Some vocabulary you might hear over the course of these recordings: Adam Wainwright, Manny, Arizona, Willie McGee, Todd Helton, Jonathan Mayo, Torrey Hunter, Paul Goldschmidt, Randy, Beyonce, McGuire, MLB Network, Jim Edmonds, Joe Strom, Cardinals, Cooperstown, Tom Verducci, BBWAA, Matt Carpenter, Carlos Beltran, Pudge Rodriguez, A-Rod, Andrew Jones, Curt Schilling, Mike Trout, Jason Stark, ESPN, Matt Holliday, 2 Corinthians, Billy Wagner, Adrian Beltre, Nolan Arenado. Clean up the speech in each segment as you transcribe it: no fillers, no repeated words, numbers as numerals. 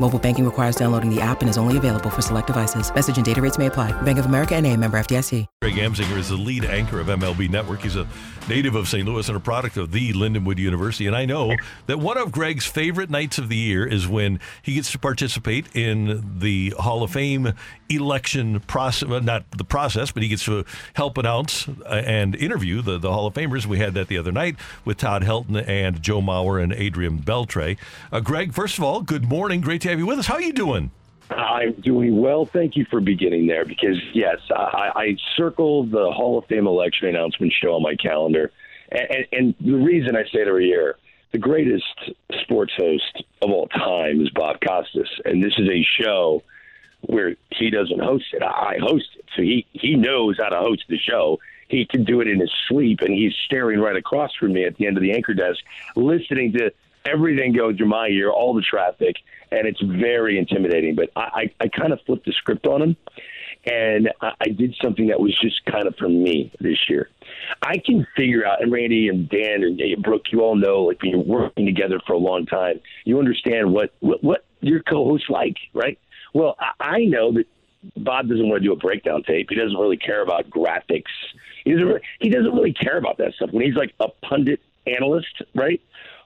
Mobile banking requires downloading the app and is only available for select devices. Message and data rates may apply. Bank of America N.A., member FDIC. Greg Amsinger is the lead anchor of MLB Network. He's a native of St. Louis and a product of the Lindenwood University. And I know that one of Greg's favorite nights of the year is when he gets to participate in the Hall of Fame election process. Not the process, but he gets to help announce and interview the Hall of Famers. We had that the other night with Todd Helton and Joe Mauer and Adrian Beltre. Greg, first of all, good morning. Great to have you with us. How are you doing? I'm doing well. Thank you for beginning there because, yes, I circle the Hall of Fame election announcement show on my calendar. And the reason I say it every year, the greatest sports host of all time is Bob Costas. And this is a show where he doesn't host it. I host it. So he knows how to host the show. He can do it in his sleep, and he's staring right across from me at the end of the anchor desk, listening to everything go through my ear, all the traffic, and it's very intimidating. But I kind of flipped the script on him, and I did something that was just kind of for me this year. I can figure out, and Randy and Dan and Brooke, you all know, like, when you're working together for a long time, you understand what your co-host's like, right? Well, I know that Bob doesn't want to do a breakdown tape. He doesn't really care about graphics. He doesn't really care about that stuff. When he's like a pundit analyst, right?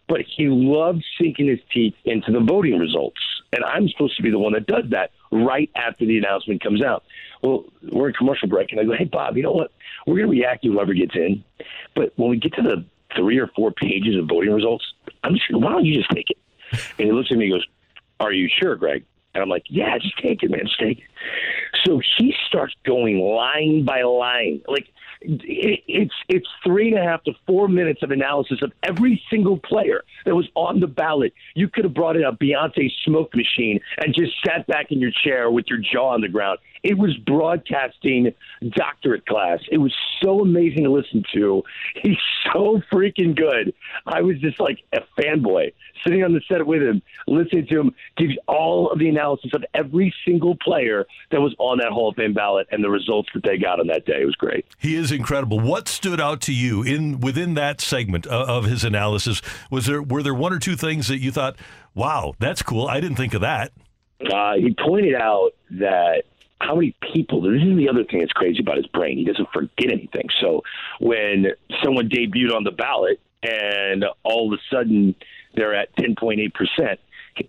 But he loves sinking his teeth into the voting results. And I'm supposed to be the one that does that right after the announcement comes out. Well, we're in commercial break, and I go, hey, Bob, you know what? We're going to react to whoever gets in. But when we get to the 3 or 4 pages of voting results, I'm just going, why don't you just take it? And he looks at me and goes, are you sure, Greg? And I'm like, yeah, just take it, man, just take it. So he starts going line by line. Like, it's 3.5 to 4 minutes of analysis of every single player that was on the ballot. You could have brought in a Beyonce smoke machine and just sat back in your chair with your jaw on the ground. It was broadcasting doctorate class. It was so amazing to listen to. He's so freaking good. I was just like a fanboy sitting on the set with him, listening to him give you all of the analysis of every single player that was on that Hall of Fame ballot and the results that they got on that day. It was great. He is incredible. What stood out to you within that segment of his analysis? Were there 1 or 2 things that you thought, wow, that's cool, I didn't think of that? He pointed out that how many people, this is the other thing that's crazy about his brain. He doesn't forget anything. So when someone debuted on the ballot and all of a sudden they're at 10.8%,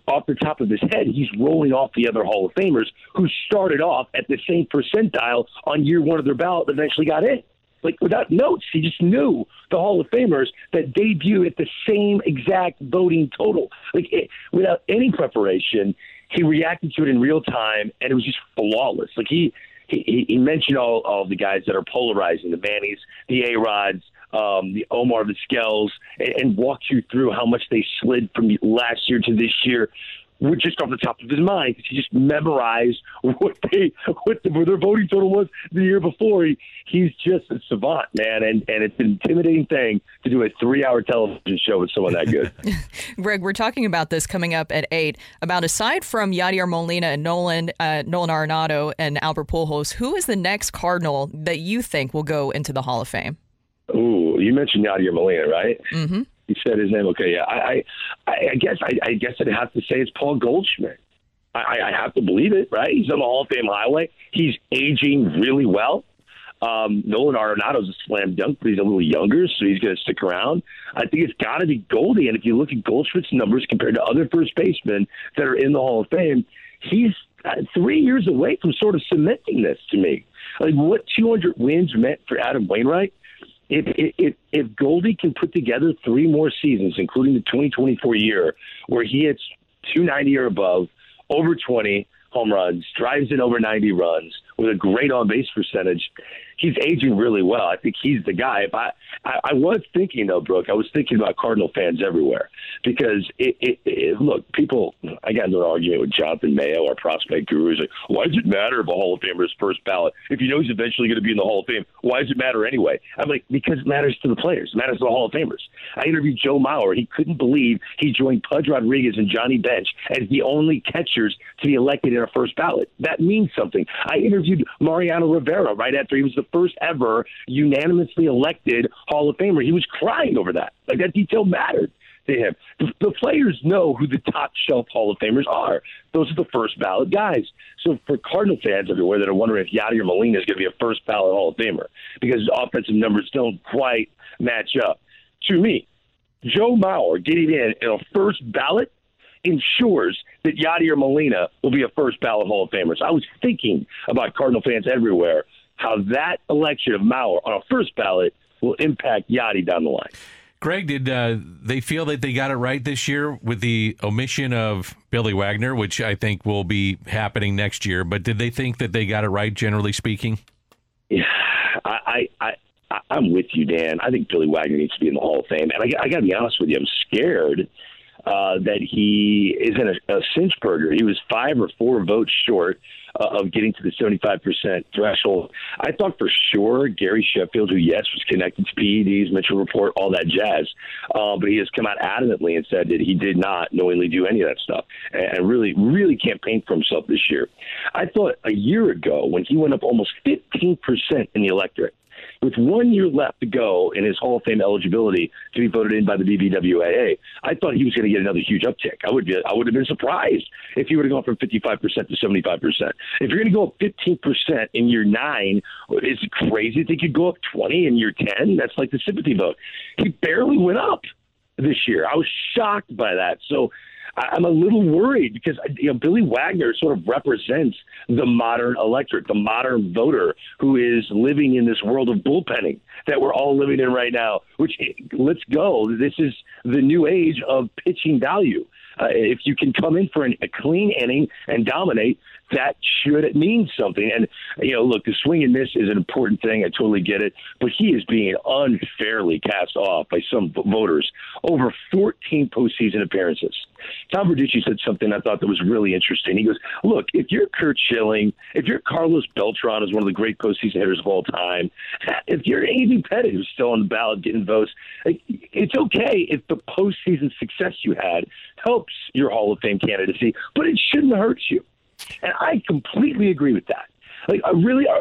off the top of his head, he's rolling off the other Hall of Famers who started off at the same percentile on year 1 of their ballot that eventually got in. Like, without notes, he just knew the Hall of Famers that debuted at the same exact voting total. Like, without any preparation, he reacted to it in real time, and it was just flawless. Like, he mentioned all the guys that are polarizing, the Mannies, the A-Rods, the Omar Vizquels, and walked you through how much they slid from last year to this year, just off the top of his mind. He just memorized what their voting total was the year before. He's just a savant, man, and it's an intimidating thing to do a 3-hour television show with someone that good. Greg, we're talking about this coming up at 8, about aside from Yadier Molina and Nolan Arenado and Albert Pujols, who is the next Cardinal that you think will go into the Hall of Fame? Ooh, you mentioned Yadier Molina, right? Mm-hmm. You said his name. Okay, yeah. I guess I'd have to say it's Paul Goldschmidt. I have to believe it, right? He's on the Hall of Fame highway. He's aging really well. Nolan Arenado's a slam dunk, but he's a little younger, so he's going to stick around. I think it's got to be Goldie. And if you look at Goldschmidt's numbers compared to other first basemen that are in the Hall of Fame, he's 3 years away from sort of cementing this to me. Like, what 200 wins meant for Adam Wainwright? If Goldie can put together 3 more seasons, including the 2024 year, where he hits 290 or above, over 20 home runs, drives in over 90 runs, with a great on-base percentage. He's aging really well. I think he's the guy. If I was thinking, though, Brooke, I was thinking about Cardinal fans everywhere because, look, people – I got into an argument with Jonathan Mayo, our prospect guru. He's like, why does it matter if a Hall of Famer is first ballot? If you know he's eventually going to be in the Hall of Fame, why does it matter anyway? I'm like, because it matters to the players. It matters to the Hall of Famers. I interviewed Joe Mauer. He couldn't believe he joined Pudge Rodriguez and Johnny Bench as the only catchers to be elected in a first ballot. That means something. I interviewed Mariano Rivera right after he was the first ever unanimously elected Hall of Famer. He was crying over that. Like, that detail mattered to him. The players know who the top shelf Hall of Famers are. Those are the first ballot guys. So for Cardinal fans everywhere that are wondering if Yadier Molina is going to be a first ballot Hall of Famer because his offensive numbers don't quite match up, to me, Joe Mauer getting in a first ballot ensures that Yadier Molina will be a first ballot Hall of Famer. So I was thinking about Cardinal fans everywhere, how that election of Mauer on a first ballot will impact Yachty down the line. Greg, did they feel that they got it right this year with the omission of Billy Wagner, which I think will be happening next year, but did they think that they got it right, generally speaking? Yeah, I'm with you, Dan. I think Billy Wagner needs to be in the Hall of Fame. And I got to be honest with you, I'm scared that he isn't a cinch burger. He was 5 or 4 votes short of getting to the 75% threshold. I thought for sure Gary Sheffield, who, yes, was connected to PEDs, Mitchell Report, all that jazz, but he has come out adamantly and said that he did not knowingly do any of that stuff and really, really campaigned for himself this year. I thought a year ago when he went up almost 15% in the electorate, with 1 year left to go in his Hall of Fame eligibility to be voted in by the BBWAA, I thought he was going to get another huge uptick. I would have been surprised if he would have gone from 55% to 75%. If you're going to go up 15% in year 9, it's crazy to think you'd go up 20 in year 10. That's like the sympathy vote. He barely went up this year. I was shocked by that. So I'm a little worried because, you know, Billy Wagner sort of represents the modern electorate, the modern voter who is living in this world of bullpenning that we're all living in right now, which, let's go, this is the new age of pitching value. If you can come in for a clean inning and dominate, that should mean something. And, you know, look, the swing and miss is an important thing. I totally get it. But he is being unfairly cast off by some voters over 14 postseason appearances. Tom Verducci said something I thought that was really interesting. He goes, look, if you're Curt Schilling, if you're Carlos Beltran, is one of the great postseason hitters of all time, if you're Andy Pettit, who's still on the ballot getting votes, it's okay if the postseason success you had helps your Hall of Fame candidacy, but it shouldn't hurt you. And I completely agree with that. Like,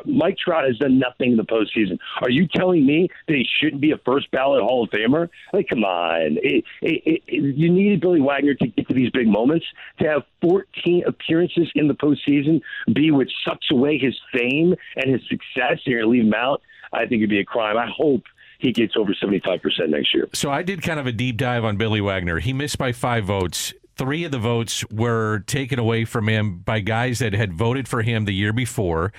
Mike Trout has done nothing in the postseason. Are you telling me that he shouldn't be a first ballot Hall of Famer? Like, come on. You needed Billy Wagner to get to these big moments. To have 14 appearances in the postseason be what sucks away his fame and his success, and you're going to leave him out, I think it'd be a crime. I hope he gets over 75% next year. So I did kind of a deep dive on Billy Wagner. He missed by 5 votes. 3 of the votes were taken away from him by guys that had voted for him the year before.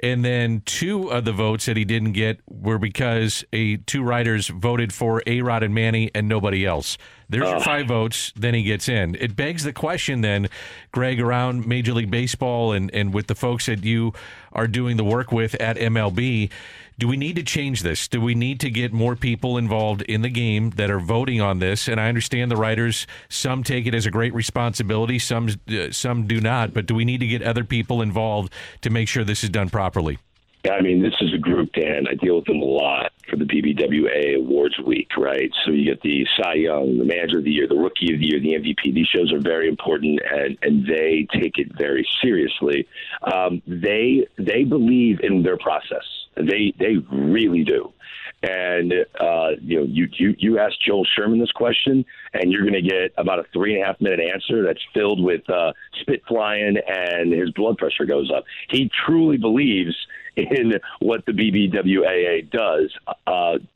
And then 2 of the votes that he didn't get were because 2 writers voted for A-Rod and Manny and nobody else. There's your 5 votes, then he gets in. It begs the question then, Greg, around Major League Baseball and with the folks that you are doing the work with at MLB, do we need to change this? Do we need to get more people involved in the game that are voting on this? And I understand the writers, some take it as a great responsibility, some do not, but do we need to get other people involved to make sure this is done properly? I mean, this is a group, Dan. I deal with them a lot for the BBWAA Awards Week, right? So you get the Cy Young, the Manager of the Year, the Rookie of the Year, the MVP. These shows are very important, and they take it very seriously. They believe in their process. They really do. And, you know, you ask Joel Sherman this question, and you're going to get about a 3.5-minute answer that's filled with spit flying, and his blood pressure goes up. He truly believes in what the BBWAA does.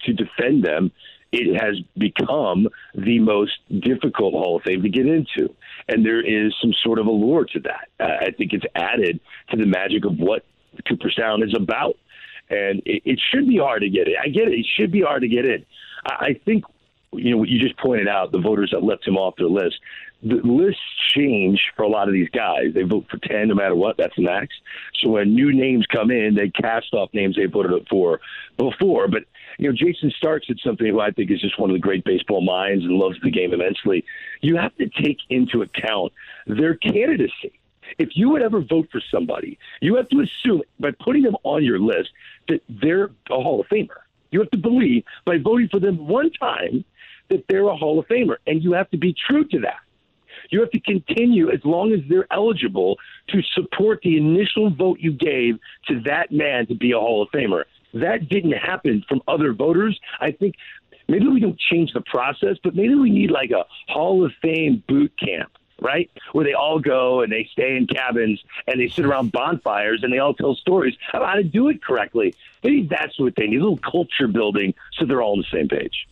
To defend them, it has become the most difficult Hall of Fame to get into. And there is some sort of allure to that. I think it's added to the magic of what Cooperstown is about. And it should be hard to get in. I get it. It should be hard to get in. I think you know, what you just pointed out, the voters that left him off their list. The lists change for a lot of these guys. They vote for 10 no matter what. That's max. So when new names come in, they cast off names they voted up for before. But, you know, Jason Stark said something who I think is just one of the great baseball minds and loves the game immensely. You have to take into account their candidacy. If you would ever vote for somebody, you have to assume by putting them on your list that they're a Hall of Famer. You have to believe by voting for them one time that they're a Hall of Famer, and you have to be true to that. You have to continue as long as they're eligible to support the initial vote you gave to that man to be a Hall of Famer. That didn't happen from other voters. I think maybe we don't change the process, but maybe we need like a Hall of Fame boot camp, right? Where they all go and they stay in cabins and they sit around bonfires and they all tell stories about how to do it correctly. Maybe that's what they need, a little culture building so they're all on the same page.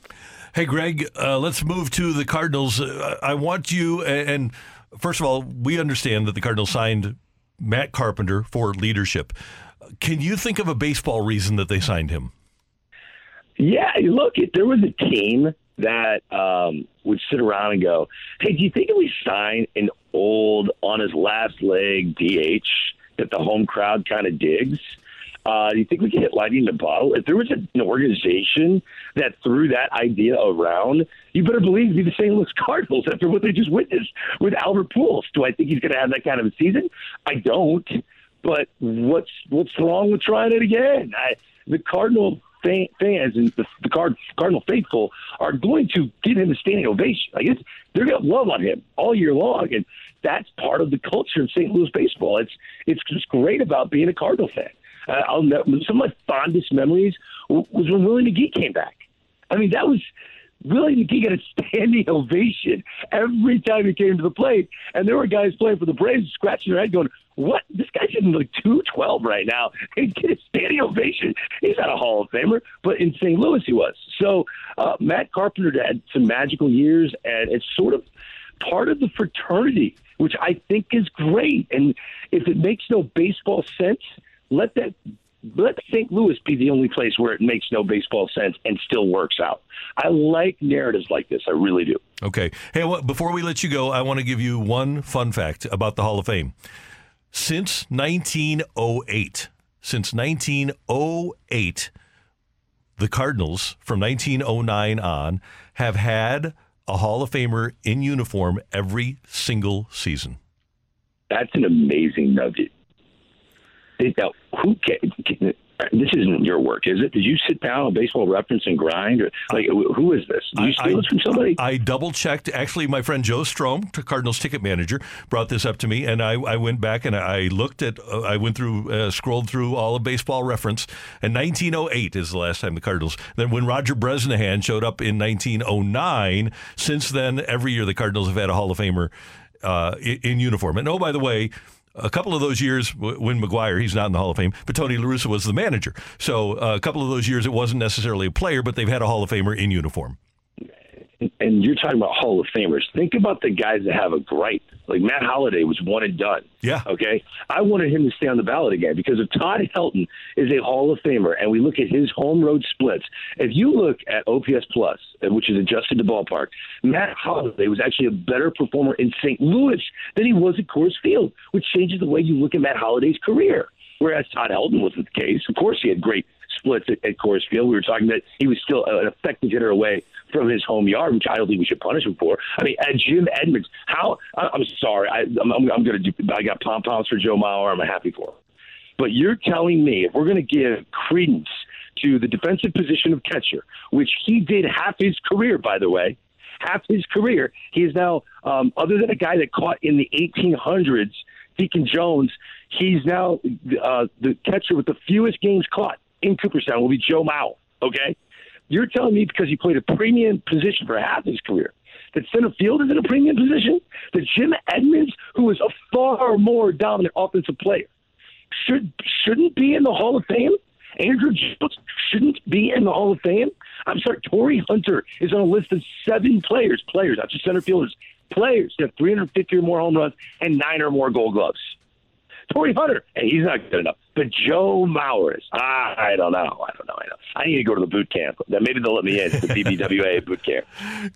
Hey, Greg, let's move to the Cardinals. I want you, and first of all, we understand that the Cardinals signed Matt Carpenter for leadership. Can you think of a baseball reason that they signed him? Yeah, look, there was a team that would sit around and go, hey, do you think if we sign an old, on his last leg DH that the home crowd kind of digs? Do you think we can hit lightning in a bottle? If there was an organization that threw that idea around, you better believe it would be the St. Louis Cardinals after what they just witnessed with Albert Pujols. Do I think he's going to have that kind of a season? I don't. But what's wrong with trying it again? The Cardinal fans and the Cardinal faithful are going to give him a standing ovation. I guess they're going to love on him all year long, and that's part of the culture of St. Louis baseball. It's just great about being a Cardinal fan. Some of my fondest memories was when Willie McGee came back. I mean, that was Willie McGee got a standing ovation every time he came to the plate, and there were guys playing for the Braves scratching their head going, what? This guy's hitting like 212 right now. He get a standing ovation. He's not a Hall of Famer, but in St. Louis he was. So Matt Carpenter had some magical years, and it's sort of part of the fraternity, which I think is great. And if it makes no baseball sense, let St. Louis be the only place where it makes no baseball sense and still works out. I like narratives like this. I really do. Okay. Hey, well, before we let you go, I want to give you one fun fact about the Hall of Fame. Since 1908, the Cardinals from 1909 on have had a Hall of Famer in uniform every single season. That's an amazing nugget. Now, who can, this isn't your work, is it? Did you sit down on Baseball Reference and grind? Or, like, who is this? Did you steal this from somebody? I double-checked. Actually, my friend Joe Strom, Cardinals ticket manager, brought this up to me, and I went back and I looked at, I went through, scrolled through all of Baseball Reference, and 1908 is the last time the Cardinals. Then when Roger Bresnahan showed up in 1909, since then, every year the Cardinals have had a Hall of Famer in uniform. And, oh, by the way, a couple of those years, when McGuire, he's not in the Hall of Fame, but Tony La Russa was the manager. So a couple of those years, it wasn't necessarily a player, but they've had a Hall of Famer in uniform. And you're talking about Hall of Famers. Think about the guys that have a gripe. Like Matt Holliday was one and done. Yeah. Okay? I wanted him to stay on the ballot again because if Todd Helton is a Hall of Famer and we look at his home road splits, if you look at OPS Plus, which is adjusted to ballpark, Matt Holliday was actually a better performer in St. Louis than he was at Coors Field, which changes the way you look at Matt Holliday's career. Whereas Todd Helton wasn't the case. Of course he had great splits at Coors Field. We were talking that he was still an effective hitter away from his home yard, which I don't think we should punish him for. I mean, Jim Edmonds, I got pom-poms for Joe Mauer. I'm happy for him. But you're telling me if we're going to give credence to the defensive position of catcher, which he did half his career, by the way, he is now, other than a guy that caught in the 1800s, Deacon Jones, he's now the catcher with the fewest games caught in Cooperstown will be Joe Mauer, okay? You're telling me because he played a premium position for half his career that center field is in a premium position? That Jim Edmonds, who is a far more dominant offensive player, shouldn't be in the Hall of Fame? Andrew Jones shouldn't be in the Hall of Fame? I'm sorry, Torrey Hunter is on a list of 7 players, not just center fielders, players that have 350 or more home runs and 9 or more gold gloves. Torrey Hunter, and he's not good enough. But Joe Mauer is. I don't know. I need to go to the boot camp. Maybe they'll let me in, the BBWAA boot camp.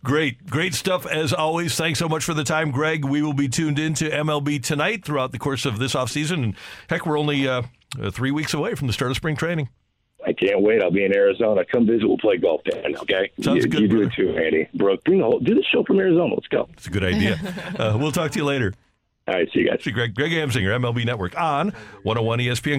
Great. Great stuff as always. Thanks so much for the time, Greg. We will be tuned into MLB Tonight throughout the course of this offseason. And heck, we're only 3 weeks away from the start of spring training. I can't wait. I'll be in Arizona. Come visit. We'll play golf then, okay? Sounds good, brother. You do it too, Randy. Brooke, do the show from Arizona. Let's go. It's a good idea. We'll talk to you later. All right, see you guys. See Greg Amsinger, MLB Network on 101 ESPN.